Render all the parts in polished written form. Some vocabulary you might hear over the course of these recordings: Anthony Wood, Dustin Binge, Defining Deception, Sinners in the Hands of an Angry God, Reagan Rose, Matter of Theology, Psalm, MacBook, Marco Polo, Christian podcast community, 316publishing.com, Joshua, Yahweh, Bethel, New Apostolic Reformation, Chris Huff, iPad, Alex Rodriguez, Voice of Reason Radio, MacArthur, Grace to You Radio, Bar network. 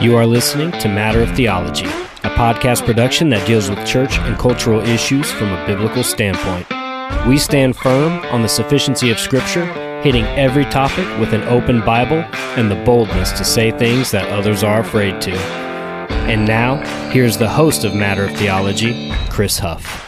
You are listening to Matter of Theology, a podcast production that deals with church and cultural issues from a biblical standpoint. We stand firm on the sufficiency of Scripture, hitting every topic with an open Bible and the boldness to say things that others are afraid to. And now, here's the host of Matter of Theology, Chris Huff.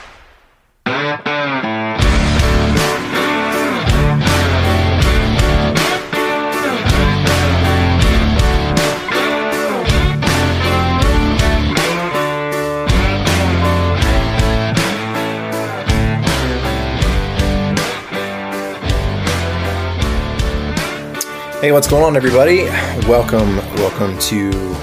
Hey, what's going on, everybody? Welcome to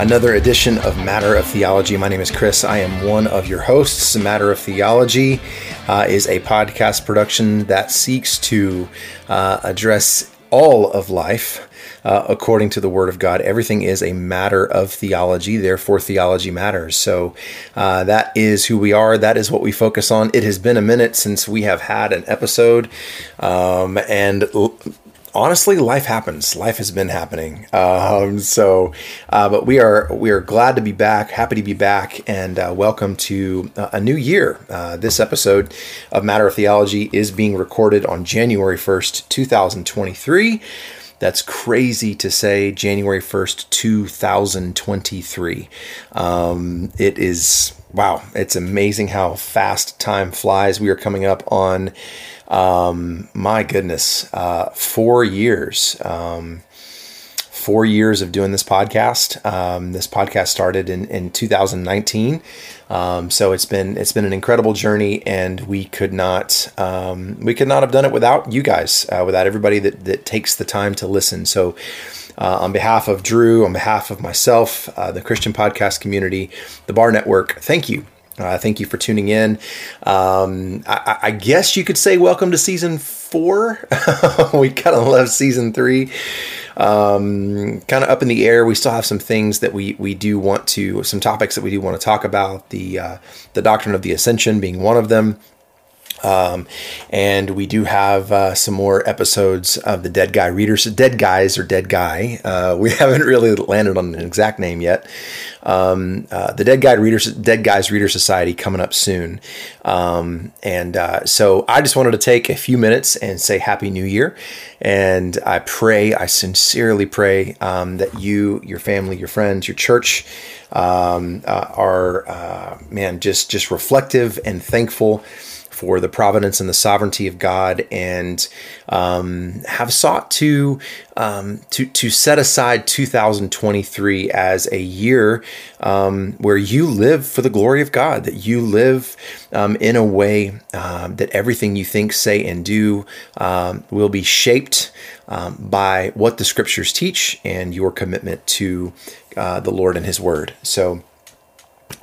another edition of Matter of Theology. My name is Chris. I am one of your hosts. Matter of Theology is a podcast production that seeks to address all of life according to the Word of God. Everything is a matter of theology, therefore theology matters. So that is who we are. That is what we focus on. It has been a minute since we have had an episode, honestly, life happens. Life has been happening. But we are glad to be back, happy to be back, and welcome to a new year. This episode of Matter of Theology is being recorded on January 1st, 2023. That's crazy to say, January 1st, 2023. It is, wow, it's amazing how fast time flies. We are coming up on... 4 years. 4 years of doing this podcast. This podcast started in 2019. So it's been an incredible journey, and we could not have done it without you guys, without everybody that takes the time to listen. So on behalf of Drew, on behalf of myself, the Christian podcast community, the Bar network, thank you. Thank you for tuning in. I guess you could say welcome to season 4. We kind of left season 3. Kind of up in the air. We still have some things that we do want to, some topics that we do want to talk about. The doctrine of the ascension being one of them. And we do have some more episodes of the Dead Guy Readers, Dead Guys or Dead Guy. We haven't really landed on an exact name yet. The Dead Guys Reader Society coming up soon. So I just wanted to take a few minutes and say Happy New Year. And I sincerely pray that you, your family, your friends, your church are just reflective and thankful for the providence and the sovereignty of God, and have sought to set aside 2023 as a year where you live for the glory of God, that you live in a way that everything you think, say, and do will be shaped by what the Scriptures teach and your commitment to the Lord and His Word. So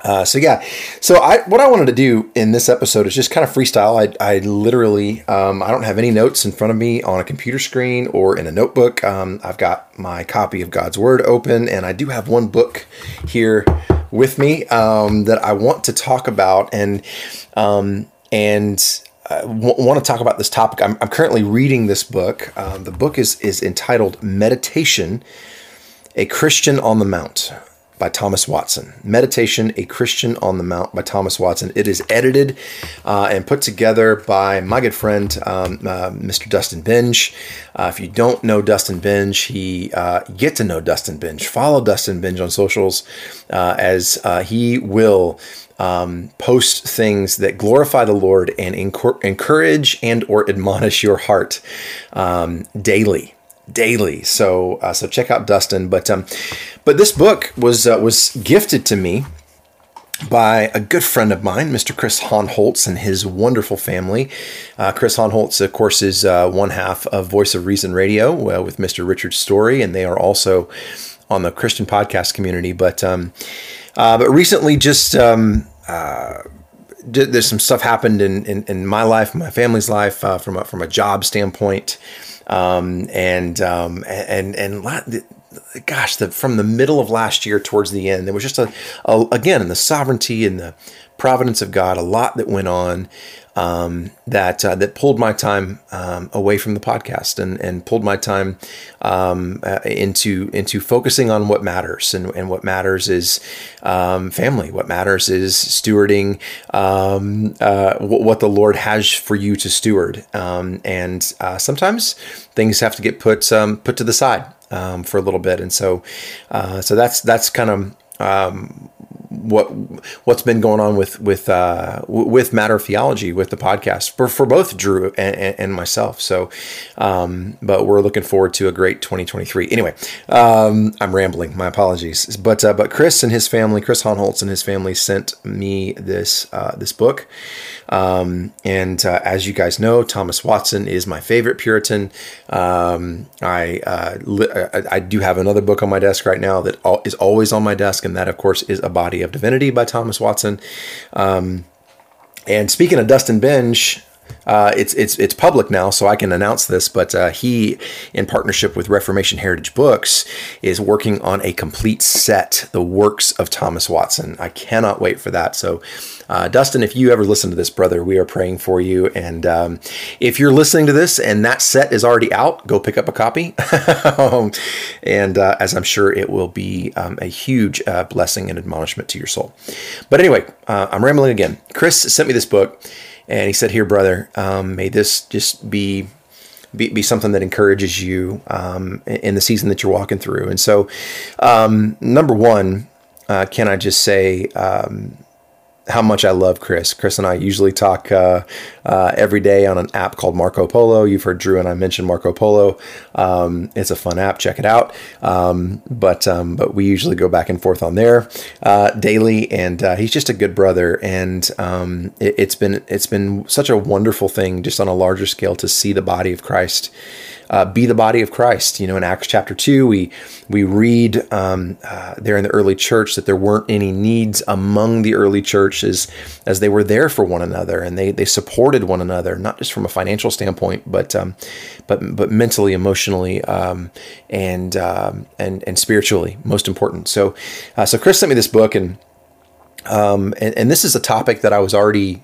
what I wanted to do in this episode is just kind of freestyle. I literally, I don't have any notes in front of me on a computer screen or in a notebook. I've got my copy of God's Word open, and I do have one book here with me, that I want to talk about and want to talk about this topic. I'm currently reading this book. The book is entitled Meditation, A Christian on the Mount, by Thomas Watson. Meditation, A Christian on the Mount by Thomas Watson. It is edited and put together by my good friend, Mr. Dustin Binge. If you don't know Dustin Binge, get to know Dustin Binge. Follow Dustin Binge on socials as he will post things that glorify the Lord and encourage and or admonish your heart daily. So check out Dustin. But this book was gifted to me by a good friend of mine, Mr. Chris Hohnholz, and his wonderful family. Chris Hohnholz, of course, is one half of Voice of Reason Radio with Mr. Richard Story, and they are also on the Christian podcast community. But recently, there's some stuff happened in my life, my family's life, from a job standpoint. And from the middle of last year towards the end, there was just again, the sovereignty and the providence of God, a lot that went on that pulled my time away from the podcast and pulled my time into focusing on what matters, and what matters is family. What matters is stewarding what the Lord has for you to steward, and sometimes things have to get put to the side for a little bit, and so that's kind of what's been going on with Matter of Theology, with the podcast for both Drew and myself. So, but we're looking forward to a great 2023. Anyway, I'm rambling. My apologies. But Chris Hohnholz and his family sent me this book. And as you guys know, Thomas Watson is my favorite Puritan. I do have another book on my desk right now that is always on my desk, and that, of course, is A Body of Divinity by Thomas Watson. And speaking of Dustin Binge, it's public now, so I can announce this, but he, in partnership with Reformation Heritage Books, is working on a complete set, The Works of Thomas Watson. I cannot wait for that. So, Dustin, if you ever listen to this, brother, we are praying for you. And if you're listening to this and that set is already out, go pick up a copy. and as I'm sure it will be a huge blessing and admonishment to your soul. But anyway, I'm rambling again. Chris sent me this book. And he said, "Here, brother, may this just be something that encourages you in the season that you're walking through." And so, number one, can I just say how much I love Chris? Chris and I usually talk every day on an app called Marco Polo. You've heard Drew and I mention Marco Polo. It's a fun app. Check it out. But we usually go back and forth on there daily, and he's just a good brother. And it's been such a wonderful thing, just on a larger scale, to see the body of Christ be the body of Christ. You know, in Acts chapter 2, we read there in the early church that there weren't any needs among the early churches, as they were there for one another, and they supported one another, not just from a financial standpoint, but mentally, emotionally, and spiritually, most important. So Chris sent me this book, and this is a topic that I was already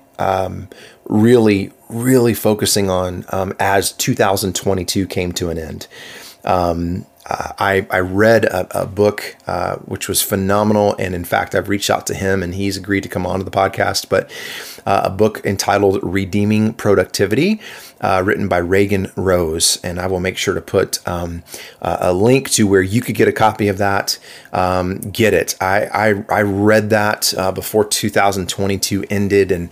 really focusing on as 2022 came to an end. I read a book which was phenomenal, and in fact, I've reached out to him, and he's agreed to come onto the podcast. But a book entitled "Redeeming Productivity," written by Reagan Rose, and I will make sure to put a link to where you could get a copy of that. Get it. I read that before 2022 ended, and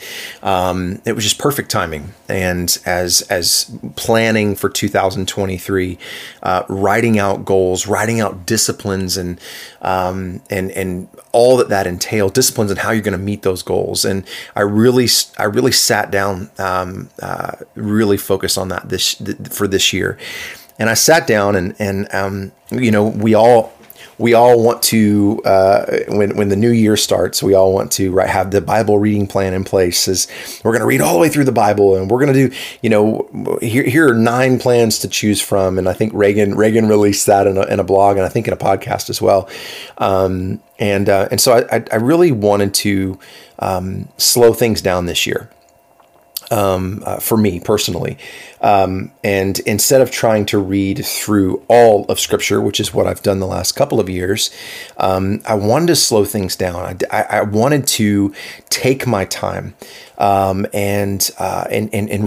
it was just perfect timing. And as planning for 2023, writing out goals, writing out disciplines, and all that entails, disciplines and how you're going to meet those goals. And I really sat down, really focused on that for this year. And I sat down and you know, we all want to, when the new year starts, we all want to have the Bible reading plan in place. As we're going to read all the way through the Bible, and we're going to do, you know, here are 9 plans to choose from. And I think Reagan released that in a blog, and I think in a podcast as well. And so I really wanted to slow things down this year. For me personally. And instead of trying to read through all of Scripture, which is what I've done the last couple of years, I wanted to slow things down. I wanted to take my time, and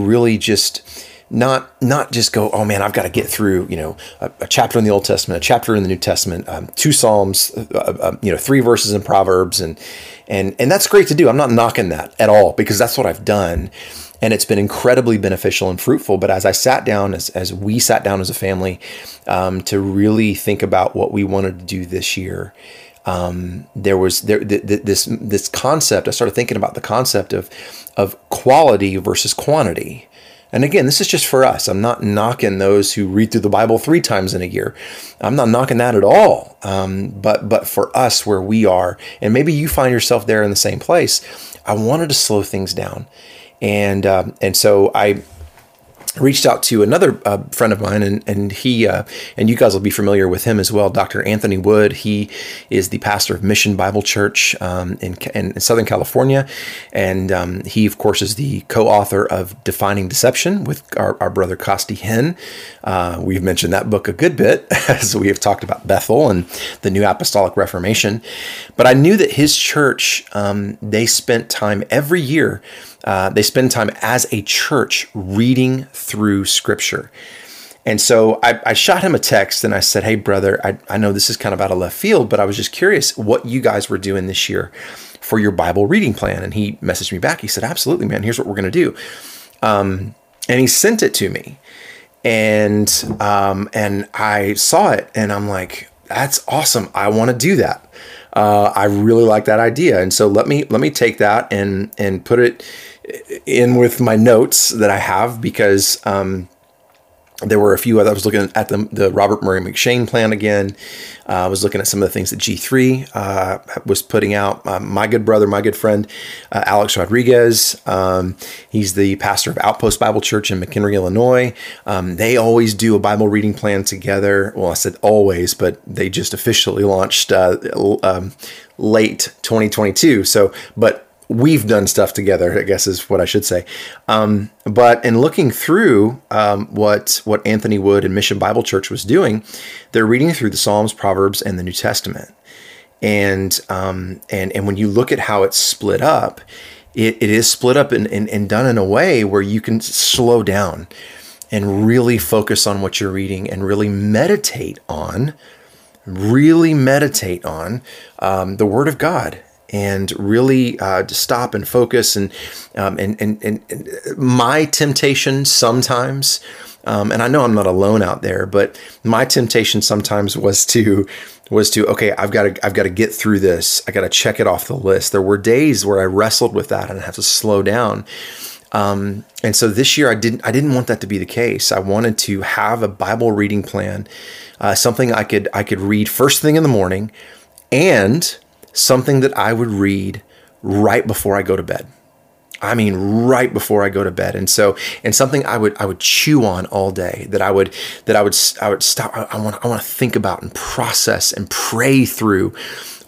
really just not just go, oh man, I've got to get through, you know, a chapter in the Old Testament, a chapter in the New Testament, 2 Psalms, 3 verses in Proverbs, and that's great to do. I'm not knocking that at all, because that's what I've done. And it's been incredibly beneficial and fruitful. But as I sat down, as we sat down as a family, to really think about what we wanted to do this year, there was this concept. I started thinking about the concept of quality versus quantity. And again, this is just for us. I'm not knocking those who read through the Bible 3 times in a year. I'm not knocking that at all. But for us, where we are, and maybe you find yourself there in the same place, I wanted to slow things down. And so I reached out to another friend of mine, and he and you guys will be familiar with him as well, Dr. Anthony Wood. He is the pastor of Mission Bible Church in Southern California, and he, of course, is the co-author of Defining Deception with our brother Costi Hinn. We've mentioned that book a good bit as we have talked about Bethel and the New Apostolic Reformation. But I knew that his church, they spent time every year. They spend time as a church reading through Scripture. And so I shot him a text and I said, hey, brother, I know this is kind of out of left field, but I was just curious what you guys were doing this year for your Bible reading plan. And he messaged me back. He said, absolutely, man, here's what we're going to do. And he sent it to me. And I saw it and I'm like, that's awesome. I want to do that. I really like that idea. And so let me take that and put it in with my notes that I have, because there were a few other. I was looking at the Robert Murray McShane plan again. I was looking at some of the things that G3 was putting out. My good brother, my good friend, Alex Rodriguez. He's the pastor of Outpost Bible Church in McHenry, Illinois. They always do a Bible reading plan together. Well, I said always, but they just officially launched late 2022. So, but we've done stuff together, I guess is what I should say. But in looking through what Anthony Wood and Mission Bible Church was doing, they're reading through the Psalms, Proverbs, and the New Testament. And when you look at how it's split up, it is split up and done in a way where you can slow down and really focus on what you're reading and really meditate on, the Word of God. And really to stop and focus, and my temptation sometimes, and I know I'm not alone out there, but my temptation sometimes was to okay, I've got to get through this. I got to check it off the list. There were days where I wrestled with that and I have to slow down. And so this year I didn't want that to be the case. I wanted to have a Bible reading plan, something I could read first thing in the morning, and something that I would read right before I go to bed. I mean, right before I go to bed. And so, and something I would chew on all day, that I would stop. I want to think about and process and pray through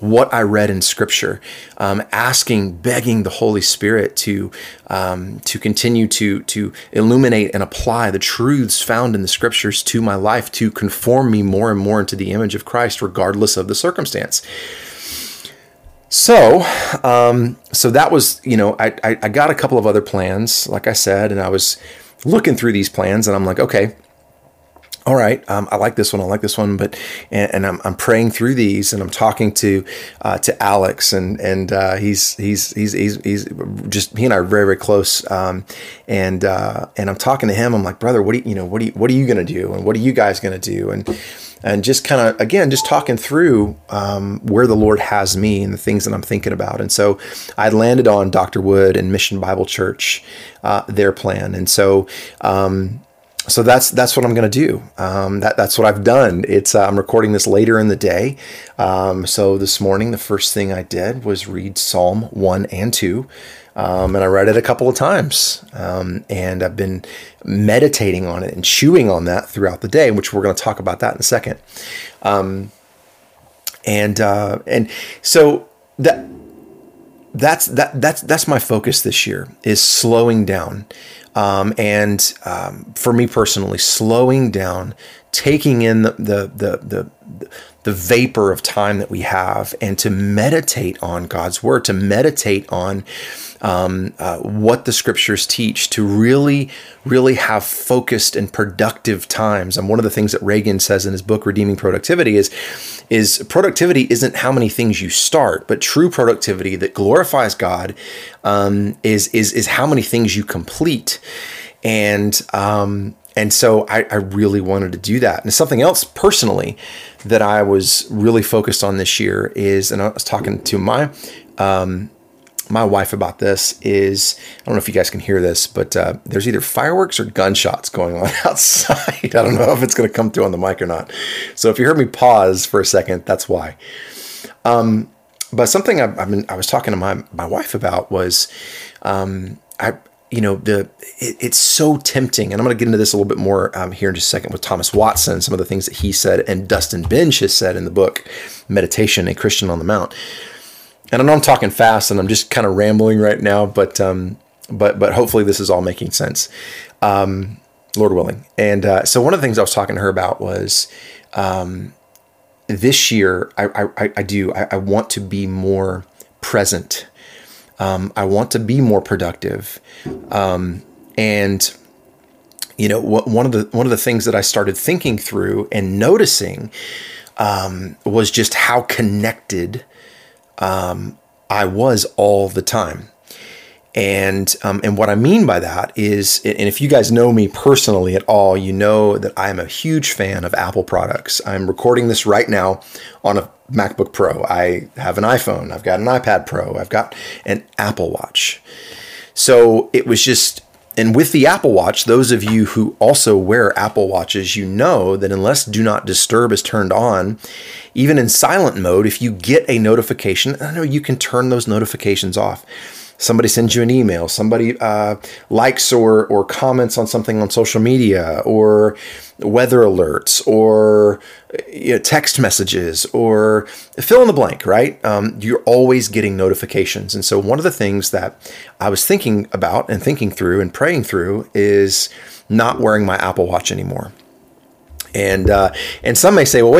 what I read in Scripture, begging the Holy Spirit to continue to illuminate and apply the truths found in the Scriptures to my life, to conform me more and more into the image of Christ, regardless of the circumstance. So that was, I got a couple of other plans, like I said, and I was looking through these plans and I'm like, okay, all right. I like this one, but I'm praying through these and I'm talking to Alex and he's just, he and I are very, very close. And I'm talking to him. I'm like, brother, what are you going to do? And what are you guys going to do? And just kind of, again, just talking through where the Lord has me and the things that I'm thinking about. And so I landed on Dr. Wood and Mission Bible Church, their plan. And so, so that's what I'm going to do. That's what I've done. It's I'm recording this later in the day. So this morning, the first thing I did was read Psalm 1 and 2. And I read it a couple of times. And I've been meditating on it and chewing on that throughout the day, which we're going to talk about that in a second. And so that's my focus this year, is slowing down. For me personally, slowing down, taking in the vapor of time that we have, and to meditate on God's word, to meditate on what the Scriptures teach, to really, really have focused and productive times. And one of the things that Reagan says in his book, Redeeming Productivity, is productivity isn't how many things you start, but true productivity that glorifies God is how many things you complete. And so I really wanted to do that. And something else personally that I was really focused on this year is, and I was talking to my wife about this, is, I don't know if you guys can hear this, but there's either fireworks or gunshots going on outside. I don't know if it's going to come through on the mic or not. So if you heard me pause for a second, that's why. But something I was talking to my wife about was, you know, it's so tempting. And I'm going to get into this a little bit more here in just a second with Thomas Watson, some of the things that he said and Dustin Binge has said in the book, Meditation, A Christian on the Mount. And I know I'm talking fast and I'm just kind of rambling right now, but hopefully this is all making sense, Lord willing. And so one of the things I was talking to her about was this year I want to be more present. I want to be more productive. And you know, one of the things that I started thinking through and noticing was just how connected I was all the time. And what I mean by that is, and if you guys know me personally at all, you know that I'm a huge fan of Apple products. I'm recording this right now on a MacBook Pro. I have an iPhone. I've got an iPad Pro. I've got an Apple Watch. So it was just, and with the Apple Watch, those of you who also wear Apple Watches, you know that unless Do Not Disturb is turned on, even in silent mode, if you get a notification, I know you can turn those notifications off. Somebody sends you an email, somebody likes or comments on something on social media, or weather alerts, or text messages, or fill in the blank, right? You're always getting notifications. And so one of the things that I was thinking about and thinking through and praying through is not wearing my Apple Watch anymore. And some may say, well,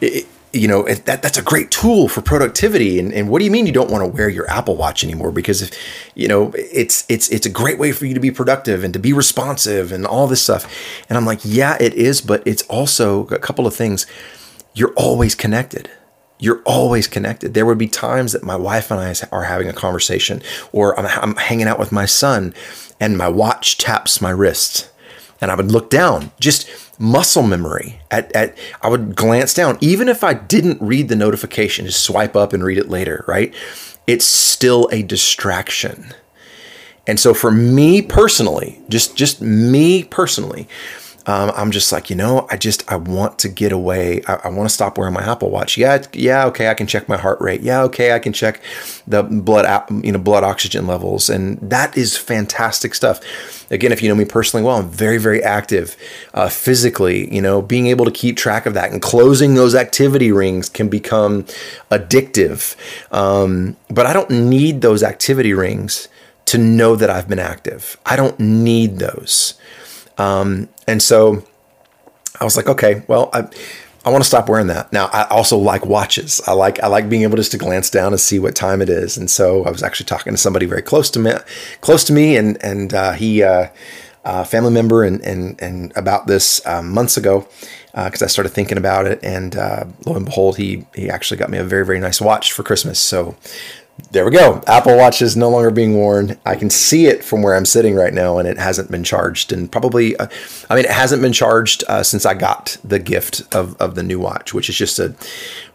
wait. You know, that's a great tool for productivity. And what do you mean you don't want to wear your Apple Watch anymore? Because, if, you know, it's a great way for you to be productive and to be responsive and all this stuff. And I'm like, yeah, it is. But it's also a couple of things. You're always connected. You're always connected. There would be times that my wife and I are having a conversation, or I'm hanging out with my son and my watch taps my wrist. And I would look down, just muscle memory. I would glance down, even if I didn't read the notification, just swipe up and read it later, right? It's still a distraction. And so for me personally, just me personally, I'm just like, you know, I want to get away. I want to stop wearing my Apple Watch. Yeah. Okay. I can check my heart rate. Yeah. Okay. I can check the blood oxygen levels. And that is fantastic stuff. Again, if you know me personally well, I'm very, very active physically, you know, being able to keep track of that and closing those activity rings can become addictive. But I don't need those activity rings to know that I've been active. I don't need those. And so I was like, okay, well, I want to stop wearing that. Now, I also like watches. I like being able just to glance down and see what time it is. And so I was actually talking to somebody very close to me and he, family member and about this, months ago, cause I started thinking about it, and, lo and behold, he actually got me a very, very nice watch for Christmas. So there we go. Apple Watch is no longer being worn. I can see it from where I'm sitting right now, and it hasn't been charged. And probably, it hasn't been charged since I got the gift of the new watch, which is just a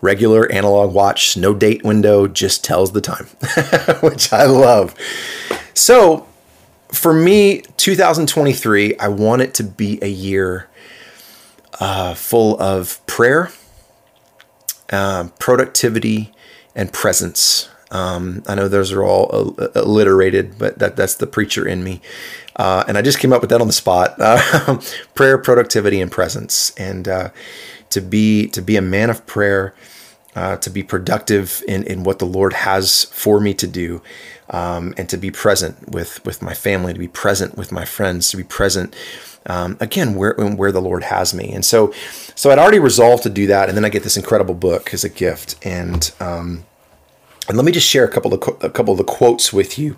regular analog watch, no date window, just tells the time, which I love. So for me, 2023, I want it to be a year full of prayer, productivity, and presence. I know those are all alliterated, but that's the preacher in me. And I just came up with that on the spot, prayer, productivity, and presence. And, to be a man of prayer, to be productive in what the Lord has for me to do, and to be present with my family, to be present with my friends, to be present, again, where the Lord has me. And so I'd already resolved to do that. And then I get this incredible book as a gift. And let me just share a couple of the quotes with you,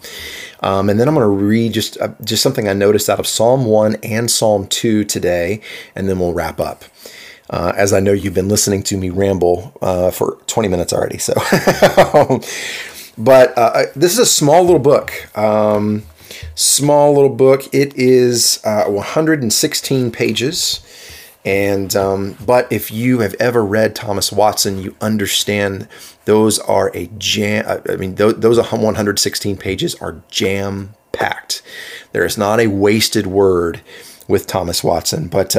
and then I'm going to read just something I noticed out of Psalm 1 and Psalm 2 today, and then we'll wrap up. As I know you've been listening to me ramble for 20 minutes already, so. But this is a small little book. It is 116 pages. And, but if you have ever read Thomas Watson, you understand those are those 116 pages are jam packed. There is not a wasted word with Thomas Watson, but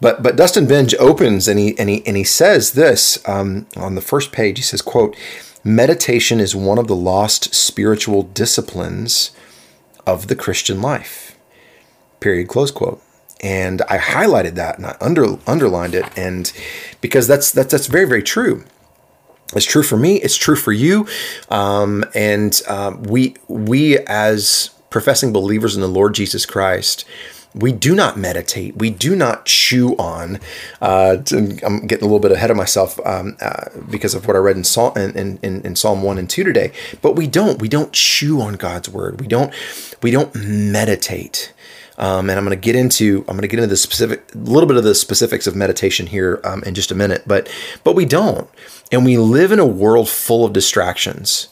Dustin Binge opens and he says this, on the first page, he says, quote, "Meditation is one of the lost spiritual disciplines of the Christian life, period, close quote. And I highlighted that and I underlined it, and because that's very, very true. It's true for me. It's true for you. We as professing believers in the Lord Jesus Christ, we do not meditate. We do not chew on. I'm getting a little bit ahead of myself because of what I read in Psalm 1 and 2 today. But we don't chew on God's word. We don't meditate. And I'm going to get into the specific, a little bit of the specifics of meditation here in just a minute. But we don't, and we live in a world full of distractions.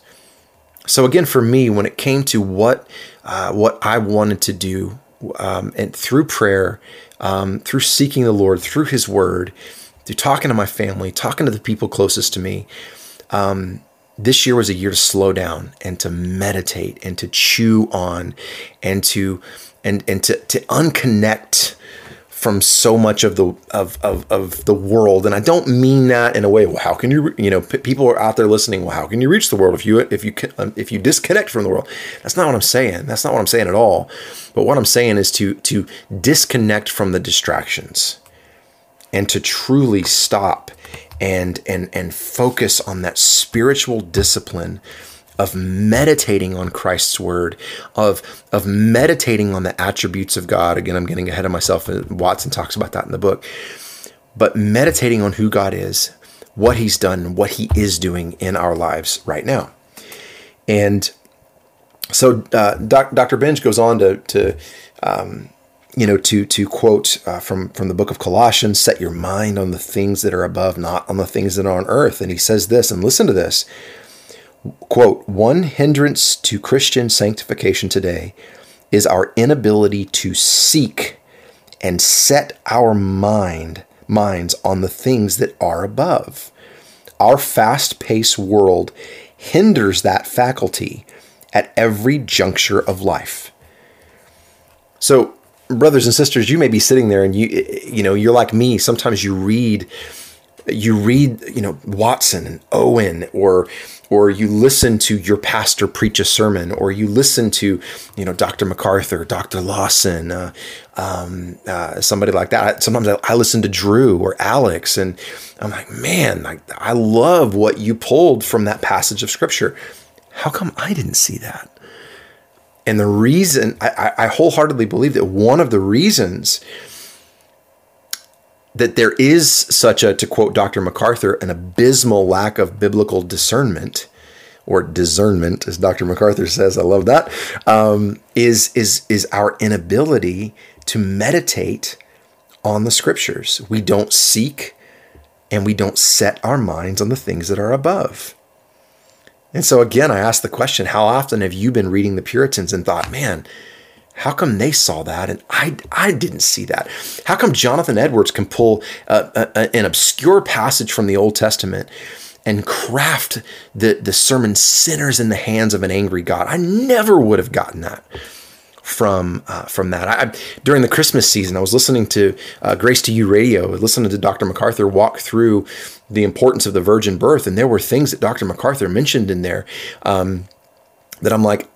So again, for me, when it came to what I wanted to do, and through prayer, through seeking the Lord, through His Word, through talking to my family, talking to the people closest to me, this year was a year to slow down and to meditate and to chew on and to unconnect from so much of the world. And I don't mean that in a way, well, how can you, people are out there listening, well, how can you reach the world if you disconnect from the world? That's not what I'm saying. That's not what I'm saying at all. But what I'm saying is to disconnect from the distractions and to truly stop and focus on that spiritual discipline of meditating on Christ's word, of meditating on the attributes of God. Again, I'm getting ahead of myself, and Watson talks about that in the book. But meditating on who God is, what He's done, and what He is doing in our lives right now. And so Dr. Binge goes on to quote from the book of Colossians, set your mind on the things that are above, not on the things that are on earth. And he says this, and listen to this, quote, one hindrance to Christian sanctification today is our inability to seek and set our minds on the things that are above. Our fast-paced world hinders that faculty at every juncture of life. So, brothers and sisters, you may be sitting there and you're like me. Sometimes you read Watson and Owen, or you listen to your pastor preach a sermon, or you listen to, Dr. MacArthur, Dr. Lawson, somebody like that. Sometimes I listen to Drew or Alex, and I'm like, man, I love what you pulled from that passage of scripture. How come I didn't see that? And the reason, I wholeheartedly believe that one of the reasons that there is such a, to quote Dr. MacArthur, an abysmal lack of biblical discernment, or discernment, as Dr. MacArthur says, I love that, is our inability to meditate on the scriptures. We don't seek and we don't set our minds on the things that are above. And so again, I asked the question, how often have you been reading the Puritans and thought, man, how come they saw that and I didn't see that? How come Jonathan Edwards can pull an obscure passage from the Old Testament and craft the sermon Sinners in the Hands of an Angry God? I never would have gotten that from that. During the Christmas season, I was listening to Grace to You Radio, listening to Dr. MacArthur walk through the importance of the virgin birth, and there were things that Dr. MacArthur mentioned in there that I'm like,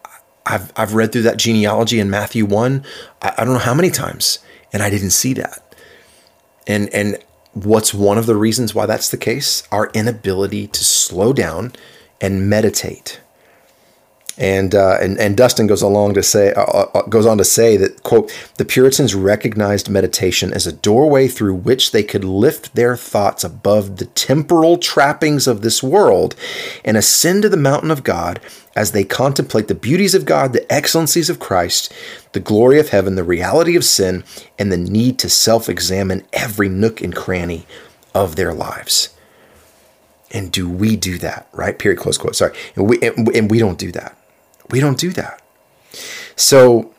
I've read through that genealogy in Matthew 1, I don't know how many times, and I didn't see that. And what's one of the reasons why that's the case? Our inability to slow down and meditate. And Dustin goes on to say that, quote, the Puritans recognized meditation as a doorway through which they could lift their thoughts above the temporal trappings of this world and ascend to the mountain of God as they contemplate the beauties of God, the excellencies of Christ, the glory of heaven, the reality of sin, and the need to self-examine every nook and cranny of their lives. And do we do that, right? Period, close quote, sorry. And we don't do that. We don't do that. So,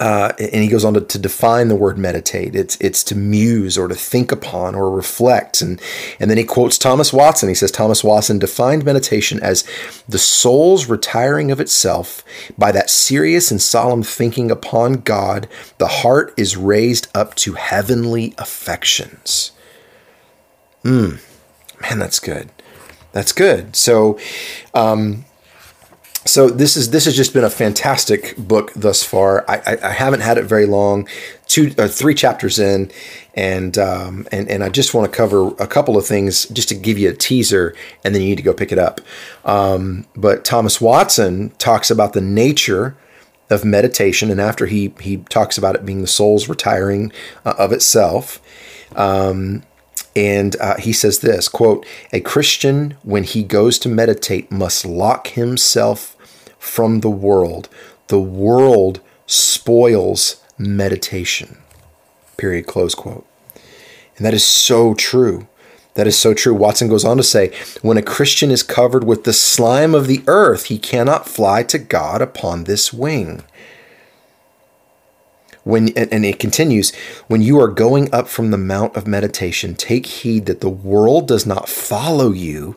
and he goes on to define the word meditate. It's to muse or to think upon or reflect. And then he quotes Thomas Watson. He says, Thomas Watson defined meditation as the soul's retiring of itself by that serious and solemn thinking upon God. The heart is raised up to heavenly affections. Man, that's good. So, So this has just been a fantastic book thus far. I haven't had it very long, three chapters in, and I just want to cover a couple of things just to give you a teaser, and then you need to go pick it up. But Thomas Watson talks about the nature of meditation, and after he talks about it being the soul's retiring of itself, And he says this, quote, "A Christian, when he goes to meditate, must lock himself from the world. The world spoils meditation," period, close quote. And that is so true. That is so true. Watson goes on to say, "When a Christian is covered with the slime of the earth, he cannot fly to God upon this wing." And it continues, "When you are going up from the mount of meditation, take heed that the world does not follow you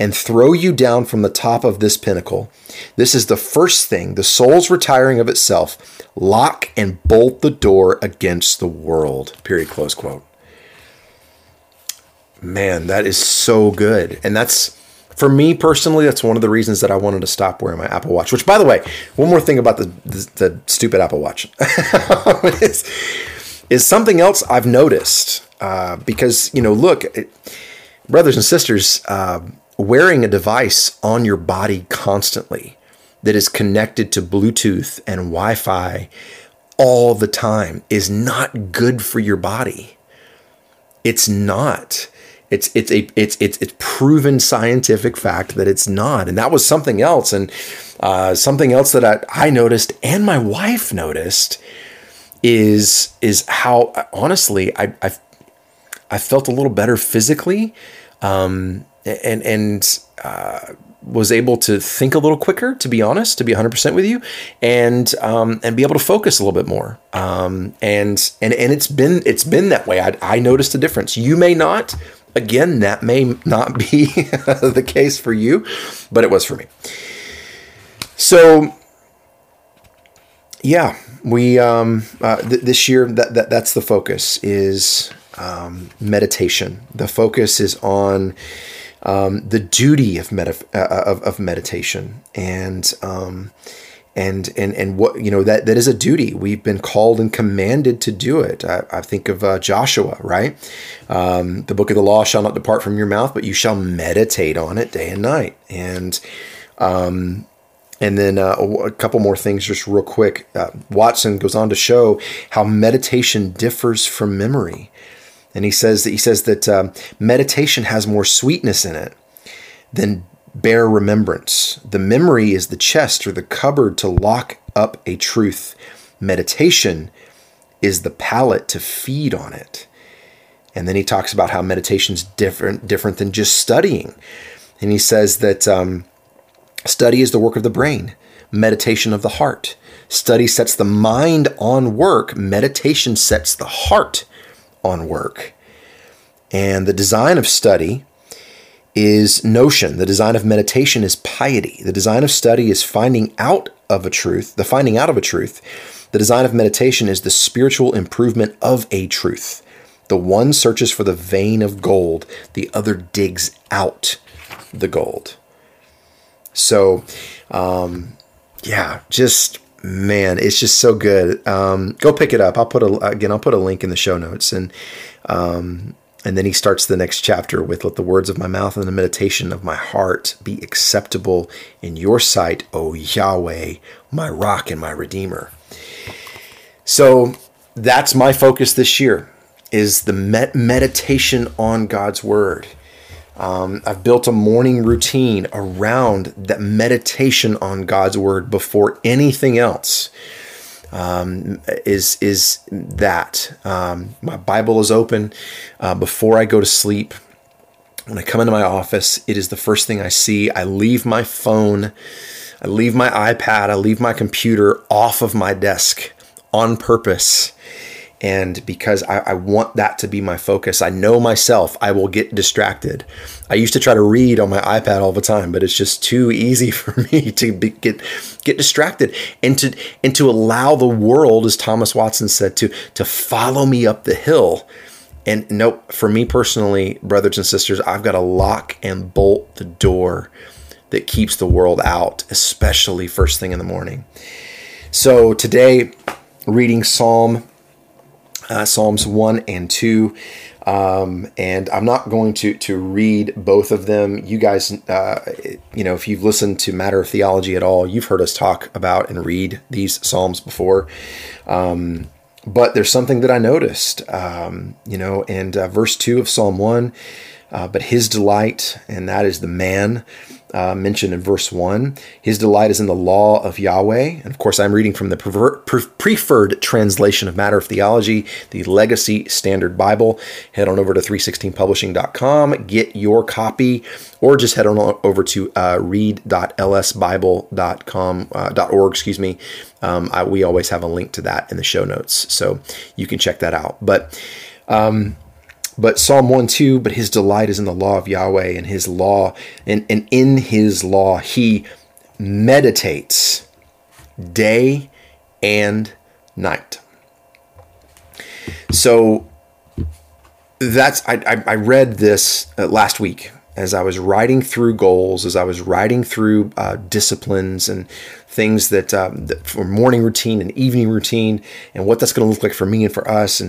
and throw you down from the top of this pinnacle. This is the first thing, the soul's retiring of itself. Lock and bolt the door against the world," period, close quote. Man, that is so good. And that's, for me personally, that's one of the reasons that I wanted to stop wearing my Apple Watch. Which, by the way, one more thing about the stupid Apple Watch is something else I've noticed. Because, you know, look, brothers and sisters, wearing a device on your body constantly that is connected to Bluetooth and Wi-Fi all the time is not good for your body. It's not. It's proven scientific fact that it's not. And that was something else. And something else that I noticed and my wife noticed is how, honestly, I felt a little better physically, and was able to think a little quicker, to be honest, to be 100% with you, and be able to focus a little bit more. And it's been that way. I noticed a difference. You may not. Again, that may not be the case for you, but it was for me. So, yeah, we this year that's the focus is meditation. The focus is on the duty of meditation, and what, you know, that is a duty. We've been called and commanded to do it. I think of Joshua, right? The book of the law shall not depart from your mouth, but you shall meditate on it day and night. And then a couple more things just real quick. Watson goes on to show how meditation differs from memory. And he says that meditation has more sweetness in it than bare remembrance. The memory is the chest or the cupboard to lock up a truth. Meditation is the palate to feed on it. And then he talks about how meditation's different than just studying. And he says that study is the work of the brain, meditation of the heart. Study sets the mind on work. Meditation sets the heart on work. And the design of study is notion. The design of meditation is piety. The design of study is finding out of a truth. The design of meditation is the spiritual improvement of a truth. The one searches for the vein of gold. The other digs out the gold. So, yeah, just, man, it's just so good. Go pick it up. I'll put a link in the show notes, and then he starts the next chapter with, "Let the words of my mouth and the meditation of my heart be acceptable in your sight, O Yahweh, my rock and my redeemer." So that's my focus this year, is the meditation on God's word. I've built a morning routine around that meditation on God's word before anything else. My Bible is open before I go to sleep. When I come into my office, it is the first thing I see. I leave my phone, I leave my iPad, I leave my computer off of my desk on purpose. And because I want that to be my focus, I know myself, I will get distracted. I used to try to read on my iPad all the time, but it's just too easy for me to get distracted and to allow the world, as Thomas Watson said, to follow me up the hill. And nope, for me personally, brothers and sisters, I've got to lock and bolt the door that keeps the world out, especially first thing in the morning. So today, reading Psalms 1 and 2, and I'm not going to read both of them. You guys, if you've listened to Matter of Theology at all, you've heard us talk about and read these Psalms before. But there's something that I noticed, verse 2 of Psalm 1, but his delight, and that is the man mentioned in verse 1, his delight is in the law of Yahweh. And of course, I'm reading from the preferred translation of Matter of Theology, the Legacy Standard Bible. Head on over to 316publishing.com, get your copy, or just head on over to read.lsbible.org. We always have a link to that in the show notes, so you can check that out. But Psalm 1:2, but his delight is in the law of Yahweh, and his law, and in his law he meditates day and night. So that's I read this last week as I was writing through goals, as I was writing through disciplines and things that for morning routine and evening routine, and what that's going to look like for me and for us,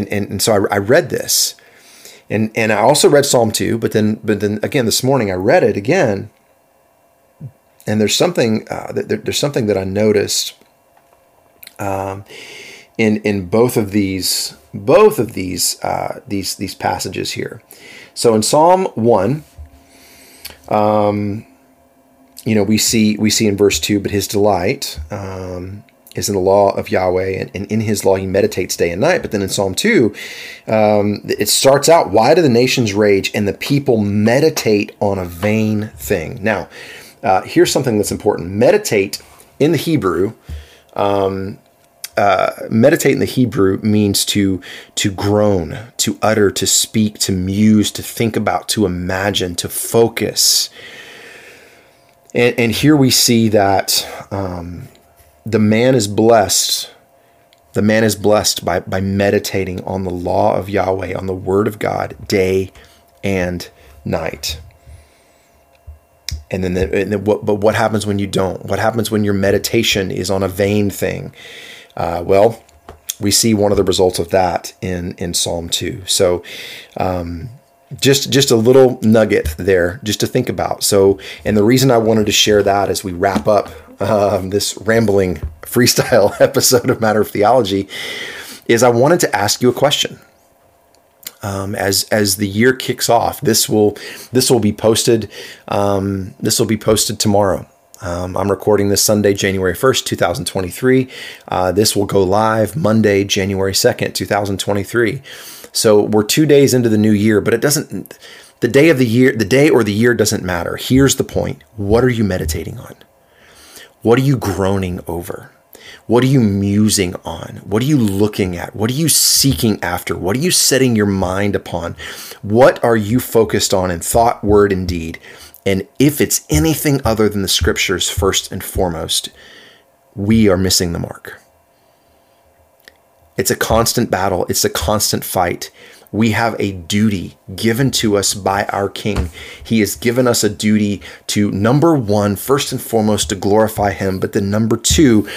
And so I read this, and I also read Psalm 2, but then again this morning I read it again, and there's something that I noticed in both of these passages here. So in Psalm 1, we see in verse 2, but his delight is in the law of Yahweh, and in his law he meditates day and night. But then in Psalm 2, it starts out, why do the nations rage and the people meditate on a vain thing? Now, here's something that's important. Meditate in the Hebrew means to groan, to utter, to speak, to muse, to think about, to imagine, to focus. And here we see that The man is blessed by meditating on the law of Yahweh, on the word of God, day and night. But what happens when you don't? What happens when your meditation is on a vain thing? Well, we see one of the results of that in Psalm 2. So, just a little nugget there, just to think about. So, and the reason I wanted to share that as we wrap up this rambling freestyle episode of Matter of Theology is I wanted to ask you a question. As the year kicks off, this will be posted. This will be posted tomorrow. I'm recording this Sunday, January 1st, 2023. This will go live Monday, January 2nd, 2023. So we're 2 days into the new year, but it doesn't, the day or the year doesn't matter. Here's the point. What are you meditating on? What are you groaning over? What are you musing on? What are you looking at? What are you seeking after? What are you setting your mind upon? What are you focused on in thought, word, and deed? And if it's anything other than the scriptures, first and foremost, we are missing the mark. It's a constant battle. It's a constant fight. We have a duty given to us by our King. He has given us a duty to, number one, first and foremost, to glorify him, but then number two,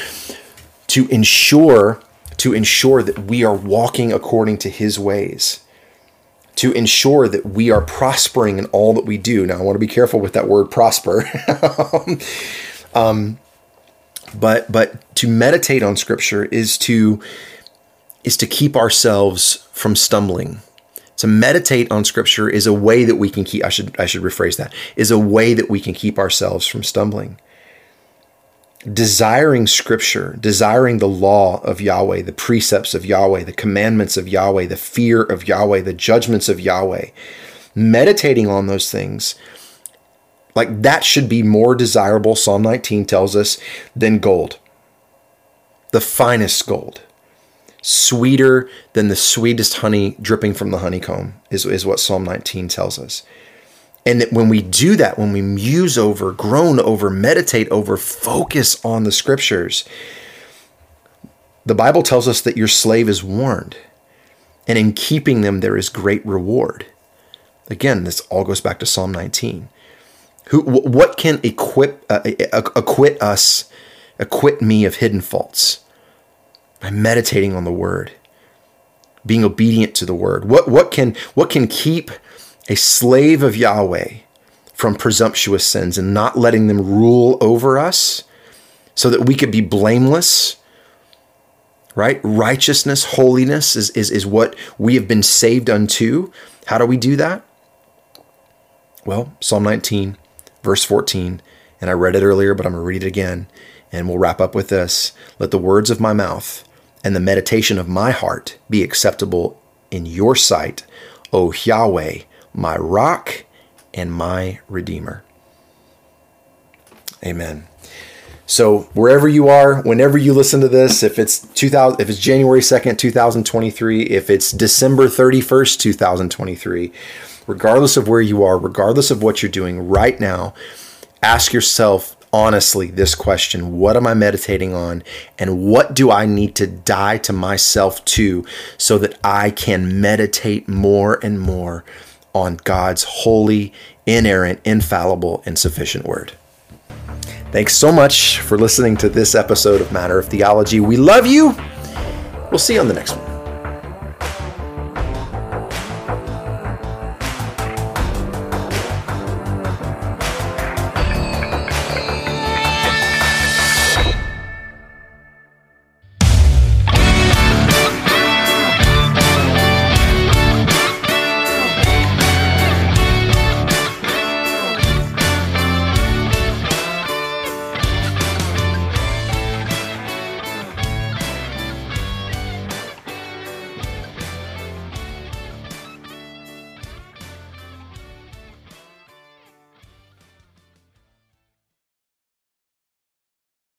to ensure that we are walking according to his ways, to ensure that we are prospering in all that we do. Now, I want to be careful with that word prosper, but to meditate on scripture is to keep ourselves from stumbling. To meditate on scripture is a way that we can keep, I should rephrase that, is a way that we can keep ourselves from stumbling. Desiring scripture, desiring the law of Yahweh, the precepts of Yahweh, the commandments of Yahweh, the fear of Yahweh, the judgments of Yahweh, meditating on those things, like that should be more desirable, Psalm 19 tells us, than gold, the finest gold. Sweeter than the sweetest honey dripping from the honeycomb is what Psalm 19 tells us. And that when we do that, when we muse over, groan over, meditate over, focus on the scriptures, the Bible tells us that your slave is warned, and in keeping them, there is great reward. Again, this all goes back to Psalm 19. What can equip me of hidden faults? By meditating on the Word, being obedient to the Word. What can keep a slave of Yahweh from presumptuous sins and not letting them rule over us, so that we could be blameless? Right? Righteousness, holiness is what we have been saved unto. How do we do that? Well, Psalm 19, verse 14, and I read it earlier, but I'm going to read it again, and we'll wrap up with this. Let the words of my mouth and the meditation of my heart be acceptable in your sight, O Yahweh, my rock and my redeemer. Amen. So wherever you are, whenever you listen to this, if it's January 2nd, 2023, if it's December 31st, 2023, regardless of where you are, regardless of what you're doing right now, ask yourself honestly this question: what am I meditating on, and what do I need to die to myself to, so that I can meditate more and more on God's holy, inerrant, infallible, and sufficient word? Thanks so much for listening to this episode of Matter of Theology. We love you. We'll see you on the next one.